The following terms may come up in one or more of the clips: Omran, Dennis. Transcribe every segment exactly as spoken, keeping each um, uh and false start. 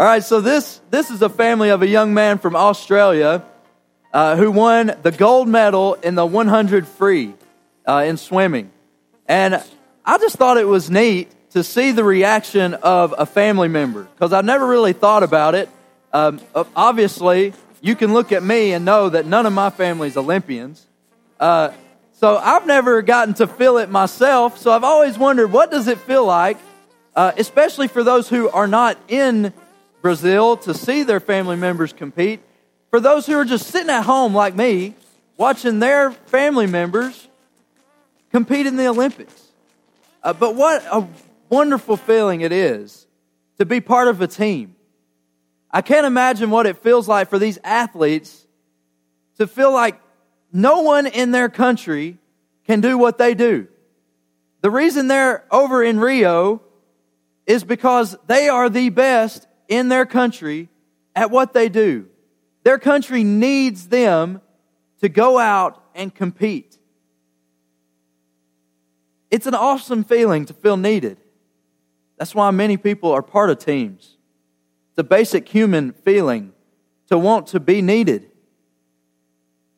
All right, so this this is a family of a young man from Australia uh, who won the gold medal in the one hundred free uh, in swimming. And I just thought it was neat to see the reaction of a family member because I never really thought about it. Um, obviously, you can look at me and know that none of my family's Olympians. Uh, so I've never gotten to feel it myself. So I've always wondered, what does it feel like, uh, especially for those who are not in Brazil, to see their family members compete. For those who are just sitting at home like me, watching their family members compete in the Olympics. Uh, but what a wonderful feeling it is to be part of a team. I can't imagine what it feels like for these athletes to feel like no one in their country can do what they do. The reason they're over in Rio is because they are the best in their country at what they do. Their country needs them to go out and compete. It's an awesome feeling to feel needed. That's why many people are part of teams. It's a basic human feeling to want to be needed.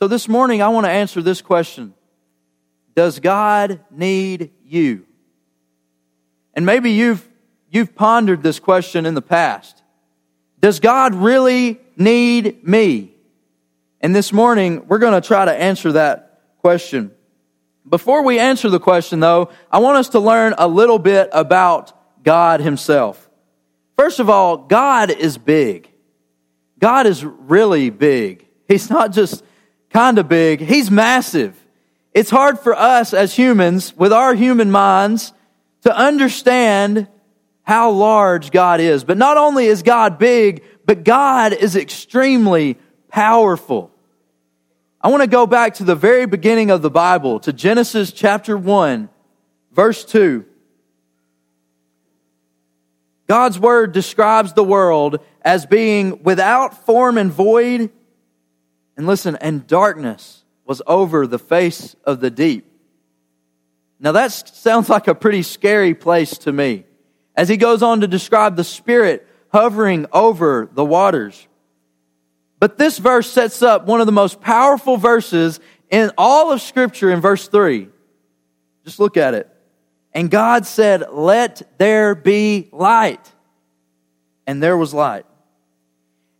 So this morning, I want to answer this question. Does God need you? And maybe you've You've pondered this question in the past. Does God really need me? And this morning, we're going to try to answer that question. Before we answer the question, though, I want us to learn a little bit about God himself. First of all, God is big. God is really big. He's not just kind of big. He's massive. It's hard for us as humans, with our human minds, to understand how large God is. But not only is God big, but God is extremely powerful. I want to go back to the very beginning of the Bible, to Genesis chapter one, verse two. God's word describes the world as being without form and void. And listen, and darkness was over the face of the deep. Now that sounds like a pretty scary place to me, as he goes on to describe the Spirit hovering over the waters. But this verse sets up one of the most powerful verses in all of Scripture in verse three. Just look at it. And God said, "Let there be light." And there was light.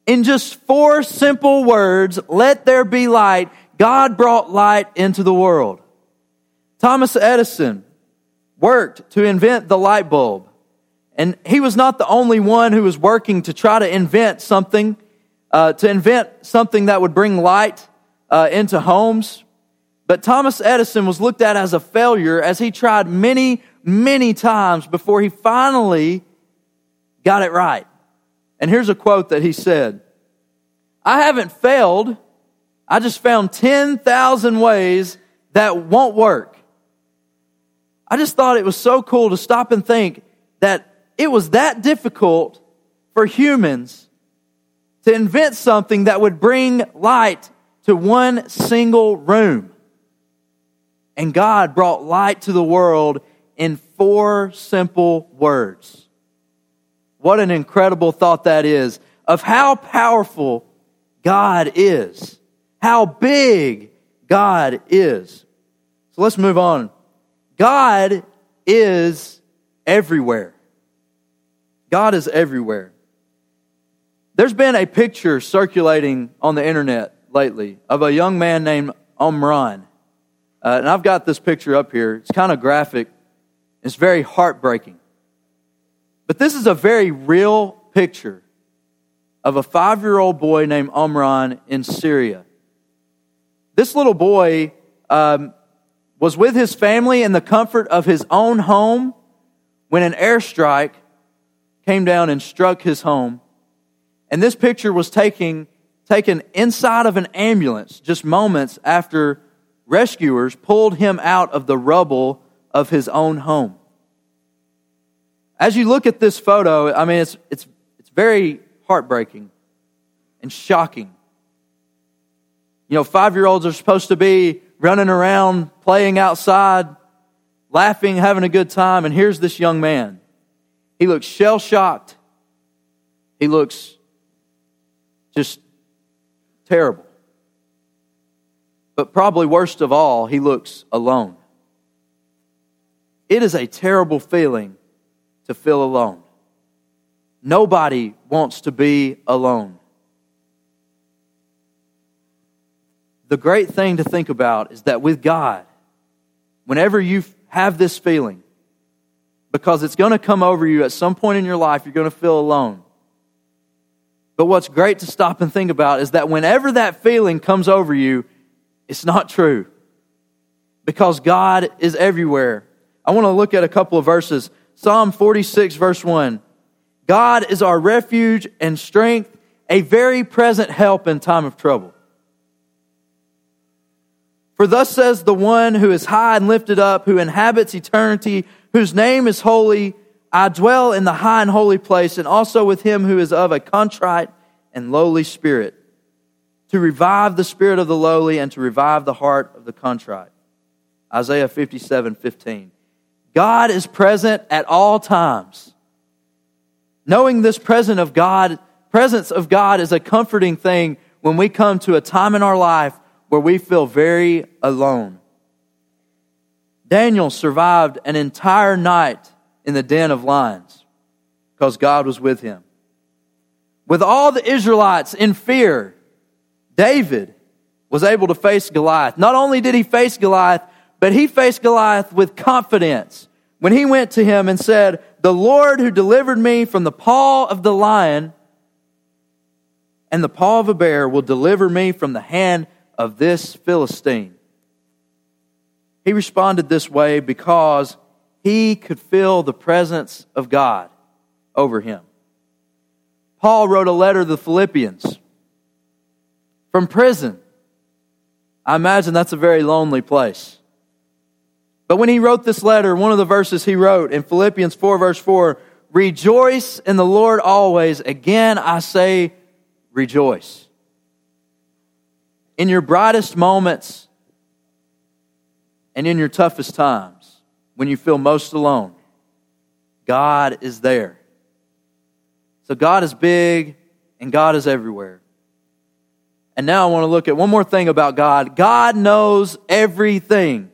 In just four simple words, "Let there be light," God brought light into the world. Thomas Edison worked to invent the light bulb. And he was not the only one who was working to try to invent something, uh, to invent something that would bring light uh, into homes. But Thomas Edison was looked at as a failure as he tried many, many times before he finally got it right. And here's a quote that he said, "I haven't failed. I just found ten thousand ways that won't work." I just thought it was so cool to stop and think that it was that difficult for humans to invent something that would bring light to one single room. And God brought light to the world in four simple words. What an incredible thought that is of how powerful God is, how big God is. So let's move on. God is everywhere. God is everywhere. There's been a picture circulating on the internet lately of a young man named Omran. Uh, and I've got this picture up here. It's kind of graphic. It's very heartbreaking. But this is a very real picture of a five-year-old boy named Omran in Syria. This little boy um, was with his family in the comfort of his own home when an airstrike came down and struck his home. And this picture was taken, taken inside of an ambulance just moments after rescuers pulled him out of the rubble of his own home. As you look at this photo, I mean, it's, it's, it's very heartbreaking and shocking. You know, five-year-olds are supposed to be running around, playing outside, laughing, having a good time, and here's this young man. He looks shell-shocked. He looks just terrible. But probably worst of all, he looks alone. It is a terrible feeling to feel alone. Nobody wants to be alone. The great thing to think about is that with God, whenever you have this feeling, because it's going to come over you at some point in your life, you're going to feel alone. But what's great to stop and think about is that whenever that feeling comes over you, it's not true, because God is everywhere. I want to look at a couple of verses. Psalm forty-six, verse one. God is our refuge and strength, a very present help in time of trouble. For thus says the one who is high and lifted up, who inhabits eternity, whose name is holy. I dwell in the high and holy place, and also with him who is of a contrite and lowly spirit, to revive the spirit of the lowly and to revive the heart of the contrite. Isaiah fifty-seven, fifteen. God is present at all times. Knowing this presence of God, presence of God is a comforting thing when we come to a time in our life where we feel very alone. Daniel survived an entire night in the den of lions because God was with him. With all the Israelites in fear, David was able to face Goliath. Not only did he face Goliath, but he faced Goliath with confidence when he went to him and said, "The Lord who delivered me from the paw of the lion and the paw of a bear will deliver me from the hand of this Philistine." He responded this way because he could feel the presence of God over him. Paul wrote a letter to the Philippians from prison. I imagine that's a very lonely place. But when he wrote this letter, one of the verses he wrote in Philippians four, verse four, "Rejoice in the Lord always. Again, I say, rejoice." In your brightest moments and in your toughest times, when you feel most alone, God is there. So God is big and God is everywhere. And now I want to look at one more thing about God. God knows everything.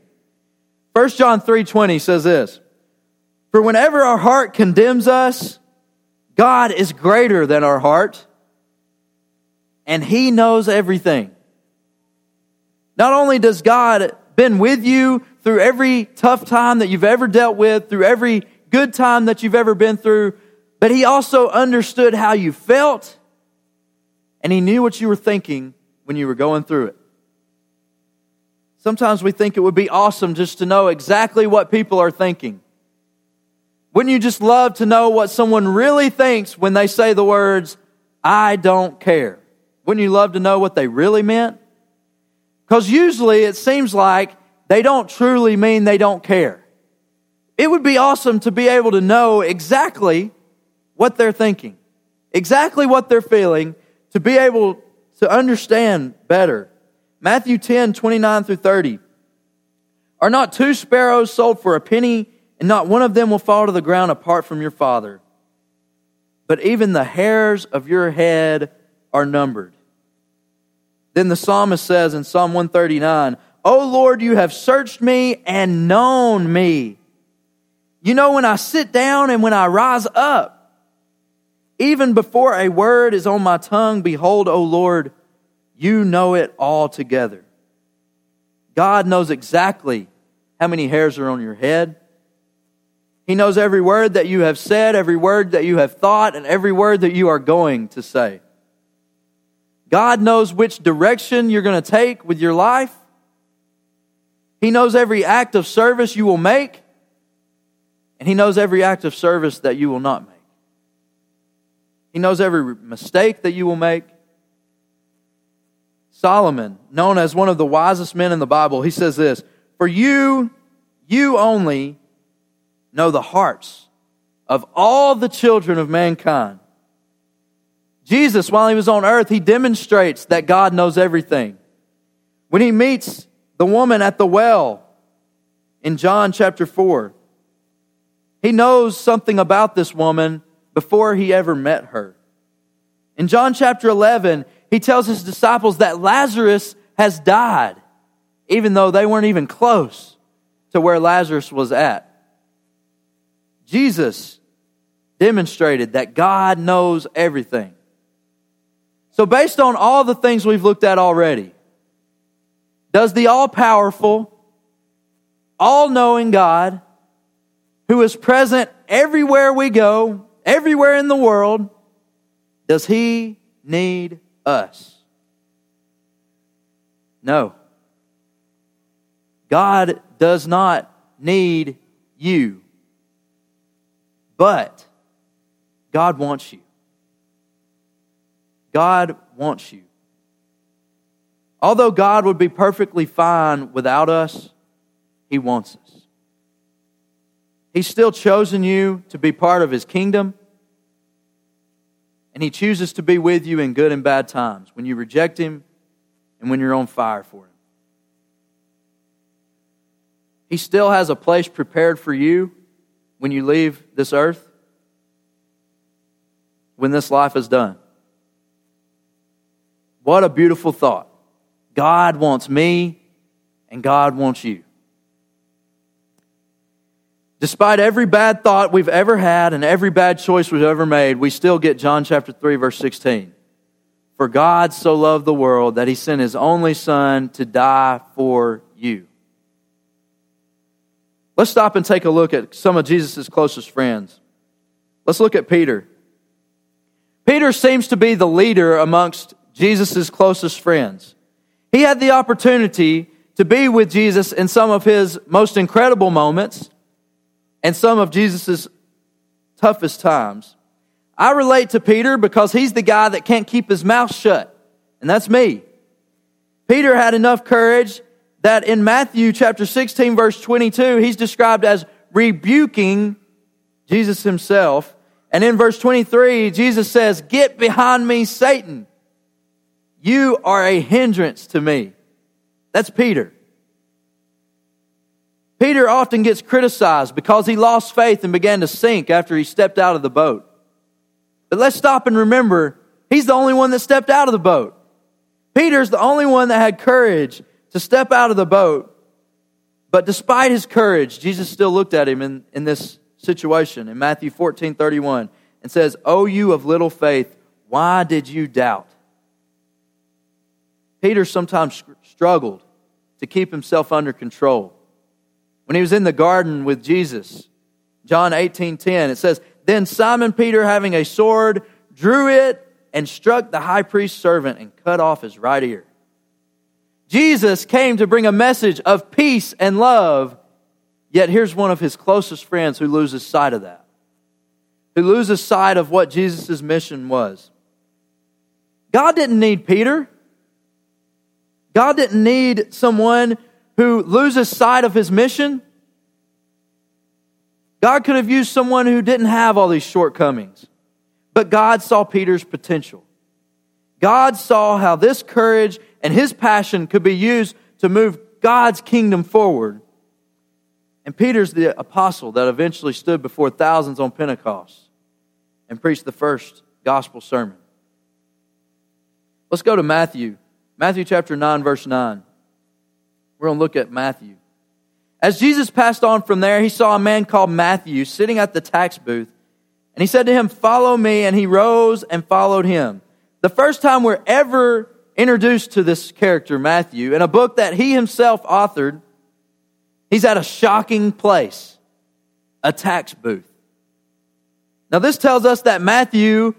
First John three twenty says this, "For whenever our heart condemns us, God is greater than our heart, and He knows everything." Not only does God been with you through every tough time that you've ever dealt with, through every good time that you've ever been through, but He also understood how you felt, and He knew what you were thinking when you were going through it. Sometimes we think it would be awesome just to know exactly what people are thinking. Wouldn't you just love to know what someone really thinks when they say the words, "I don't care"? Wouldn't you love to know what they really meant? Because usually it seems like they don't truly mean they don't care. It would be awesome to be able to know exactly what they're thinking, exactly what they're feeling, to be able to understand better. Matthew ten, twenty-nine through thirty. "Are not two sparrows sold for a penny, and not one of them will fall to the ground apart from your Father? But even the hairs of your head are numbered." Then the psalmist says in Psalm one thirty-nine, "O Lord, you have searched me and known me. You know when I sit down and when I rise up. Even before a word is on my tongue, behold, O Lord, you know it all together." God knows exactly how many hairs are on your head. He knows every word that you have said, every word that you have thought, and every word that you are going to say. God knows which direction you're going to take with your life. He knows every act of service you will make, and He knows every act of service that you will not make. He knows every mistake that you will make. Solomon, known as one of the wisest men in the Bible, he says this, "For you, you only know the hearts of all the children of mankind." Jesus, while He was on earth, He demonstrates that God knows everything. When He meets the woman at the well in John chapter four, He knows something about this woman before He ever met her. In John chapter eleven, he tells his disciples that Lazarus has died, even though they weren't even close to where Lazarus was at. Jesus demonstrated that God knows everything. So based on all the things we've looked at already, does the all-powerful, all-knowing God, who is present everywhere we go, everywhere in the world, does he need us? No. God does not need you, but God wants you. God wants you. Although God would be perfectly fine without us, he wants us. He's still chosen you to be part of his kingdom. And he chooses to be with you in good and bad times, when you reject him and when you're on fire for him. He still has a place prepared for you when you leave this earth, when this life is done. What a beautiful thought. God wants me and God wants you. Despite every bad thought we've ever had and every bad choice we've ever made, we still get John chapter three, verse sixteen. For God so loved the world that he sent his only son to die for you. Let's stop and take a look at some of Jesus' closest friends. Let's look at Peter. Peter seems to be the leader amongst Jesus' closest friends. He had the opportunity to be with Jesus in some of his most incredible moments and some of Jesus' toughest times. I relate to Peter because he's the guy that can't keep his mouth shut, and that's me. Peter had enough courage that in Matthew chapter sixteen, verse twenty-two, he's described as rebuking Jesus himself. And in verse twenty-three, Jesus says, "Get behind me, Satan. You are a hindrance to me." That's Peter. Peter often gets criticized because he lost faith and began to sink after he stepped out of the boat. But let's stop and remember, he's the only one that stepped out of the boat. Peter's the only one that had courage to step out of the boat. But despite his courage, Jesus still looked at him in, in this situation in Matthew fourteen, thirty-one, and says, "O you of little faith, why did you doubt?" Peter sometimes struggled to keep himself under control. When he was in the garden with Jesus, John eighteen ten, it says, "Then Simon Peter, having a sword, drew it and struck the high priest's servant and cut off his right ear." Jesus came to bring a message of peace and love, yet here's one of his closest friends who loses sight of that, who loses sight of what Jesus' mission was. God didn't need Peter. God didn't need someone who loses sight of his mission. God could have used someone who didn't have all these shortcomings. But God saw Peter's potential. God saw how this courage and his passion could be used to move God's kingdom forward. And Peter's the apostle that eventually stood before thousands on Pentecost and preached the first gospel sermon. Let's go to Matthew. Matthew chapter nine, verse nine. We're going to look at Matthew. As Jesus passed on from there, he saw a man called Matthew sitting at the tax booth. And he said to him, "Follow me." And he rose and followed him. The first time we're ever introduced to this character, Matthew, in a book that he himself authored, he's at a shocking place, a tax booth. Now this tells us that Matthew,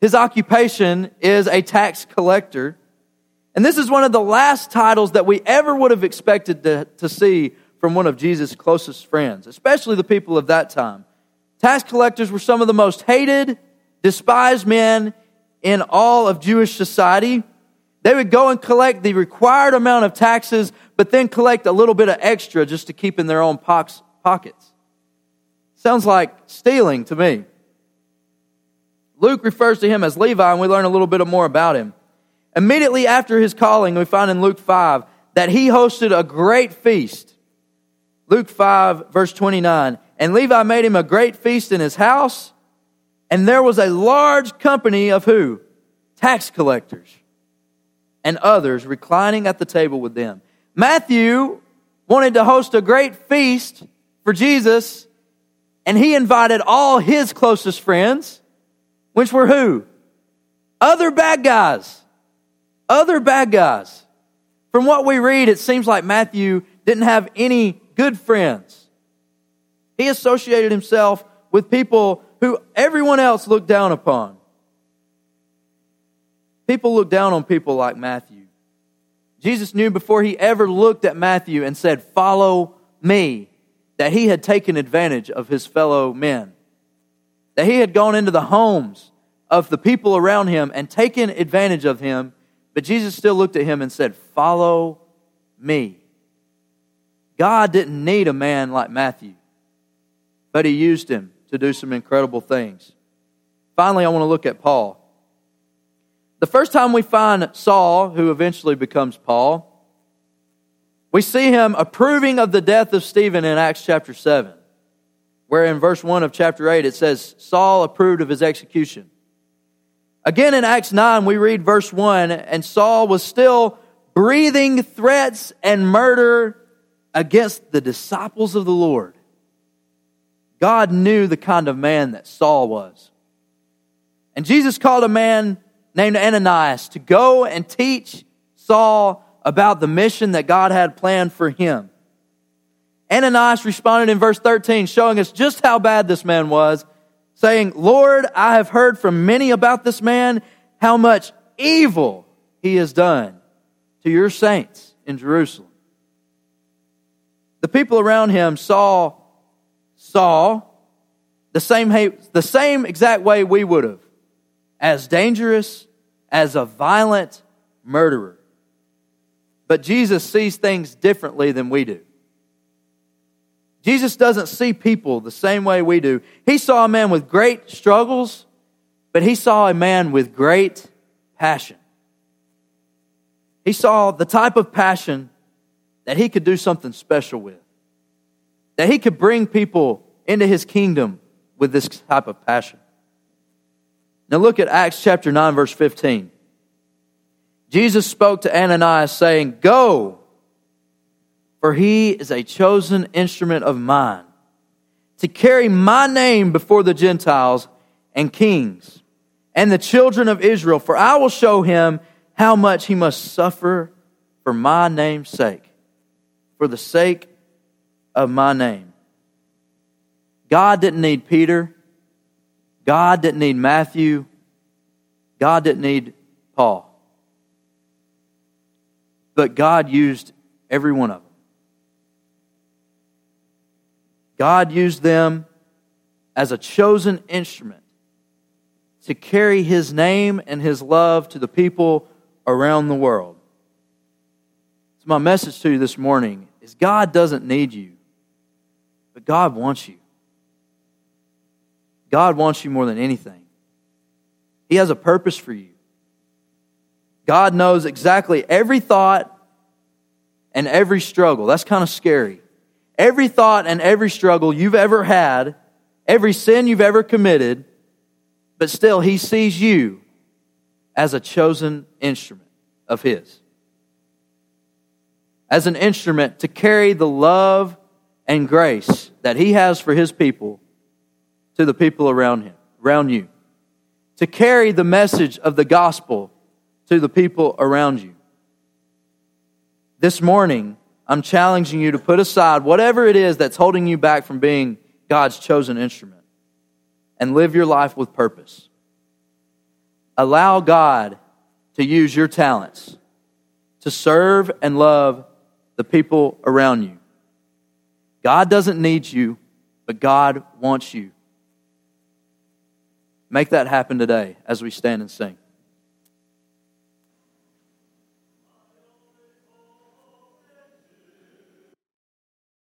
his occupation is a tax collector. And this is one of the last titles that we ever would have expected to, to see from one of Jesus' closest friends, especially the people of that time. Tax collectors were some of the most hated, despised men in all of Jewish society. They would go and collect the required amount of taxes, but then collect a little bit of extra just to keep in their own pockets. Sounds like stealing to me. Luke refers to him as Levi, and we learn a little bit more about him. Immediately after his calling, we find in Luke five that he hosted a great feast. Luke five, verse twenty-nine. "And Levi made him a great feast in his house, and there was a large company of" who? tax collectors, and others reclining at the table with them. Matthew wanted to host a great feast for Jesus, and he invited all his closest friends, which were who? Other bad guys. Other bad guys. From what we read, it seems like Matthew didn't have any good friends. He associated himself with people who everyone else looked down upon. People look down on people like Matthew. Jesus knew before he ever looked at Matthew and said, "Follow me," that he had taken advantage of his fellow men. That he had gone into the homes of the people around him and taken advantage of him. But Jesus still looked at him and said, "Follow me." God didn't need a man like Matthew, but he used him to do some incredible things. Finally, I want to look at Paul. The first time we find Saul, who eventually becomes Paul, we see him approving of the death of Stephen in Acts chapter seven, where in verse one of chapter eight it says, Saul approved of his execution. Again in Acts nine we read verse one, and Saul was still breathing threats and murder against the disciples of the Lord. God knew the kind of man that Saul was. And Jesus called a man named Ananias to go and teach Saul about the mission that God had planned for him. Ananias responded in verse thirteen, showing us just how bad this man was, saying, "Lord, I have heard from many about this man, how much evil he has done to your saints in Jerusalem." The people around him saw Saul the same, the same exact way we would have, as dangerous, as a violent murderer. But Jesus sees things differently than we do. Jesus doesn't see people the same way we do. He saw a man with great struggles, but he saw a man with great passion. He saw the type of passion that he could do something special with, that he could bring people into his kingdom with this type of passion. Now look at Acts chapter nine, verse fifteen. Jesus spoke to Ananias, saying, "Go, for he is a chosen instrument of mine, to carry my name before the Gentiles and kings and the children of Israel, for I will show him how much he must suffer for my name's sake, for the sake of my name." God didn't need Peter. God didn't need Matthew. God didn't need Paul. But God used every one of them. God used them as a chosen instrument to carry his name and his love to the people around the world. So my message to you this morning is God doesn't need you, but God wants you. God wants you more than anything. He has a purpose for you. God knows exactly every thought and every struggle. That's kind of scary. Every thought and every struggle you've ever had, every sin you've ever committed, but still he sees you as a chosen instrument of his. As an instrument to carry the love and grace that he has for his people to the people around him, around you. To carry the message of the gospel to the people around you. This morning, I'm challenging you to put aside whatever it is that's holding you back from being God's chosen instrument and live your life with purpose. Allow God to use your talents to serve and love the people around you. God doesn't need you, but God wants you. Make that happen today as we stand and sing.